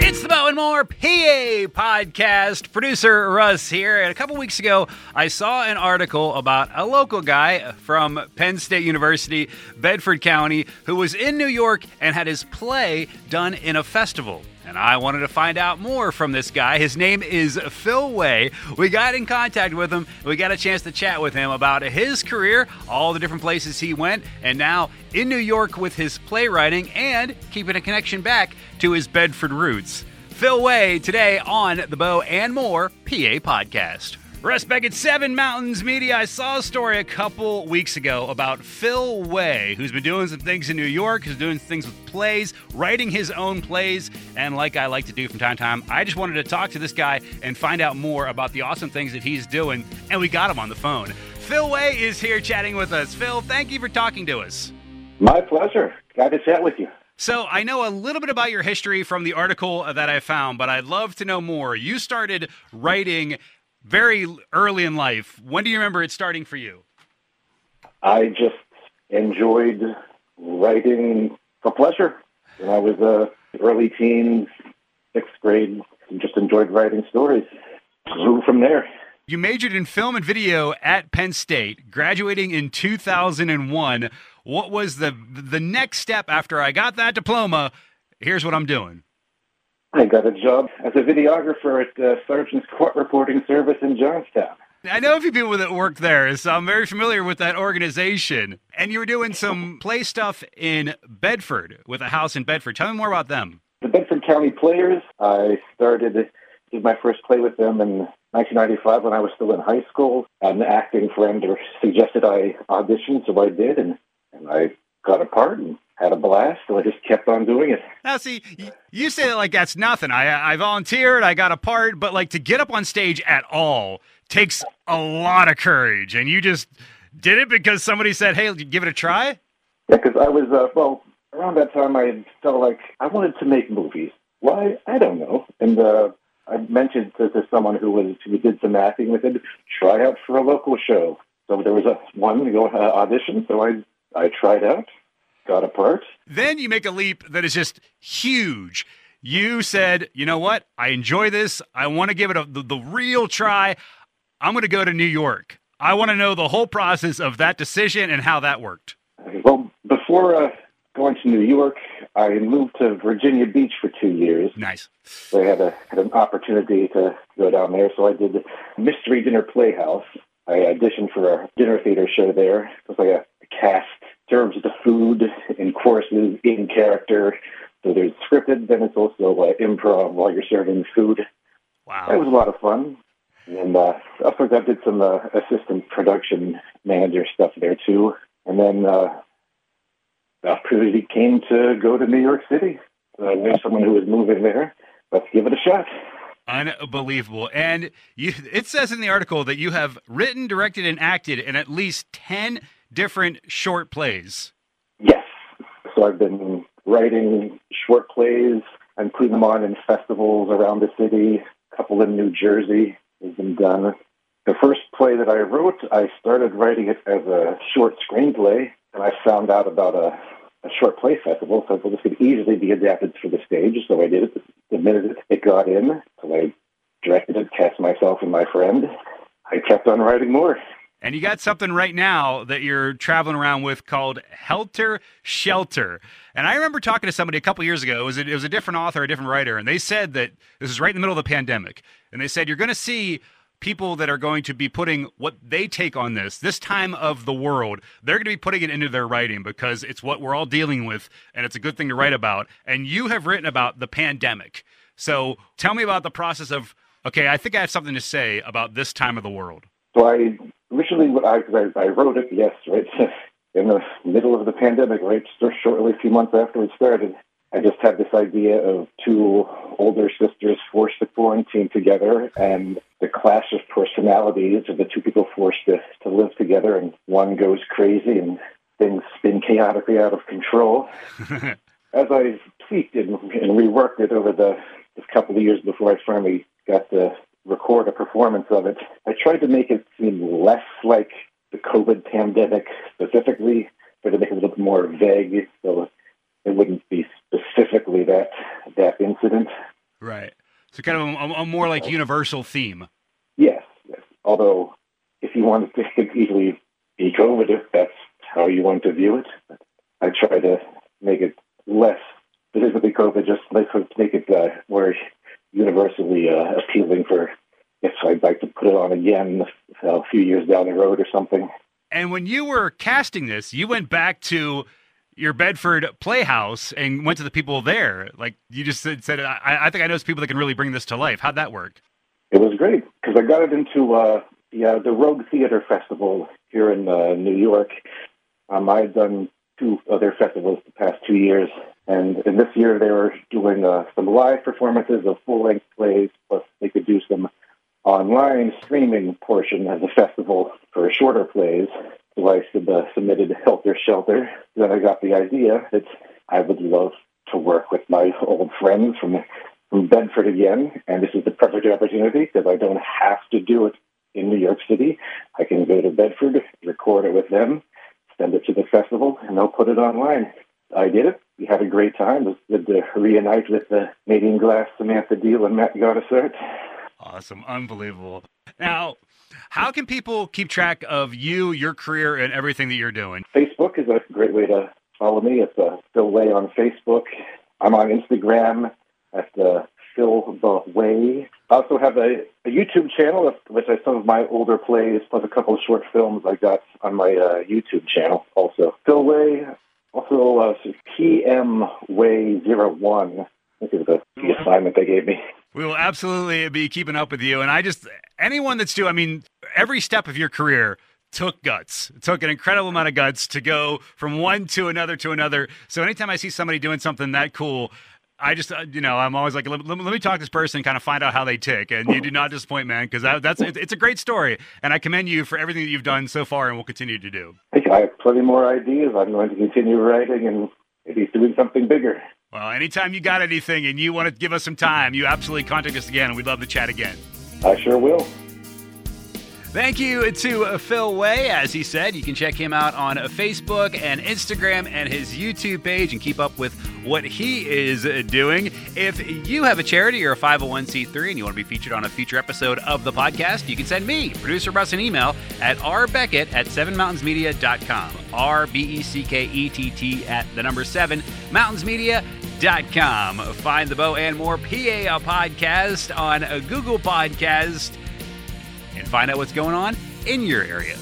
It's the Bow and More PA podcast. Producer Russ here. And a couple weeks ago, I saw an article about a local guy from Penn State University, Bedford County, who was in New York and had his play done in a festival. And I wanted to find out more from this guy. His name is Phil Way. We got in contact with him. We got a chance to chat with him about his career, all the different places he went, and now in New York with his playwriting and keeping a connection back to his Bedford roots. Phil Way today on the Bow and More PA podcast. Russ Beckett, Seven Mountains Media. I saw a story a couple weeks ago about Phil Way, who's been doing some things in New York, who's doing things with plays, writing his own plays, and like I like to do from time to time, I just wanted to talk to this guy and find out more about the awesome things that he's doing, and we got him on the phone. Phil Way is here chatting with us. Phil, thank you for talking to us. My pleasure. Glad to chat with you. So I know a little bit about your history from the article that I found, but I'd love to know more. You started writing very early in life. When do you remember it starting for you? I just enjoyed writing for pleasure. When I was early teens, sixth grade, just enjoyed writing stories. Grew from there. You majored in film and video at Penn State, graduating in 2001. What was the next step after I got that diploma? Here's what I'm doing. I got a job as a videographer at Sergeant's Court Reporting Service in Johnstown. I know a few people that work there, so I'm very familiar with that organization. And you were doing some play stuff in Bedford, with a house in Bedford. Tell me more about them. The Bedford County Players. I did my first play with them in 1995 when I was still in high school. An acting friend suggested I audition, so I did, and I got a part and had a blast, so I just kept on doing it. Now, see, you say that like that's nothing. I volunteered, I got a part, but like to get up on stage at all takes a lot of courage, and you just did it because somebody said, hey, give it a try? Yeah, because I was, around that time I felt like I wanted to make movies. Why? I don't know. And I mentioned to someone who did some acting with it, try out for a local show. So there was audition, so I tried out. Got a part. Then you make a leap that is just huge. You said, you know what? I enjoy this. I want to give it the real try. I'm going to go to New York. I want to know the whole process of that decision and how that worked. Well, before going to New York, I moved to Virginia Beach for 2 years. Nice. So I had an opportunity to go down there, so I did the Mystery Dinner Playhouse. I auditioned for a dinner theater show there. It was like a cast serves the food and courses in character. So there's scripted, then it's also improv while you're serving food. Wow. That was a lot of fun. And of course, I did some assistant production manager stuff there too. And then the opportunity came to go to New York City. So I knew someone who was moving there. Let's give it a shot. Unbelievable. And it says in the article that you have written, directed, and acted in at least 10 different short plays. Yes. So I've been writing short plays and putting them on in festivals around the city. A couple in New Jersey has been done. The first play that I wrote, I started writing it as a short screenplay, and I found out about a short play festival, so this could easily be adapted for the stage. So I did it the minute it got in. So I directed it, cast myself and my friend. I kept on writing more. And you got something right now that you're traveling around with called Helter Shelter. And I remember talking to somebody a couple years ago. It was a different author, a different writer, and they said that this is right in the middle of the pandemic. And they said, you're going to see people that are going to be putting what they take on this time of the world. They're going to be putting it into their writing because it's what we're all dealing with, and it's a good thing to write about. And you have written about the pandemic. So tell me about the process of, okay, I think I have something to say about this time of the world. So originally, I wrote it, yes, right in the middle of the pandemic, right, just shortly a few months after it started. I just had this idea of two older sisters forced to quarantine together, and the clash of personalities of the two people forced to live together, and one goes crazy, and things spin chaotically out of control. As I tweaked and reworked it over the couple of years before I finally got the record a performance of it, I tried to make it seem less like the COVID pandemic specifically but they were a little more vague, so it wouldn't be specifically that incident. Right. So kind of a more like universal theme. Yes. Although if you wanted to easily be COVID, if that's how you want to view it. But I try to make it less specifically COVID, just make it more universally appealing for if I'd like to put it on again a few years down the road or something. And when you were casting this, you went back to your Bedford Playhouse and went to the people there. Like you just said I think I know people that can really bring this to life. How'd that work? It was great because I got it into the Rogue Theater Festival here in New York. I had done two other festivals the past 2 years, and this year they were doing some live performances of full-length plays, plus they could do some online streaming portion of the festival for shorter plays. So I submitted Helter Shelter. Then I got the idea that I would love to work with my old friends from Bedford again, and this is the perfect opportunity because I don't have to do it in New York City. I can go to Bedford, record it with them, send it to the festival, and they'll put it online. I did it. We had a great time. It was good to reunite with Nadine Glass, Samantha Deal, and Matt Gottesert. Awesome. Unbelievable. Now, how can people keep track of you, your career, and everything that you're doing? Facebook is a great way to follow me. It's Phil Way on Facebook. I'm on Instagram at Phil Way. I also have a YouTube channel, which has some of my older plays, plus a couple of short films I got on my YouTube channel also. Phil Way, also PM Way 01. This is the assignment they gave me. We will absolutely be keeping up with you. And anyone that's every step of your career took guts. It took an incredible amount of guts to go from one to another to another. So anytime I see somebody doing something that cool, I just, I'm always like, let me talk to this person and kind of find out how they tick. And you do not disappoint, man, because it's a great story. And I commend you for everything that you've done so far and will continue to do. I have plenty more ideas. I'm going to continue writing and maybe doing something bigger. Well, anytime you got anything and you want to give us some time, you absolutely contact us again, and we'd love to chat again. I sure will. Thank you to Phil Way. As he said, you can check him out on Facebook and Instagram and his YouTube page and keep up with what he is doing. If you have a charity or a 501c3 and you want to be featured on a future episode of the podcast, you can send me, producer Russ, an email at rbeckett@7mountainsmedia.com. RBECKETT @7mountainsmedia.com. Find the Bo and More PA podcast on Google Podcast. And find out what's going on in your area.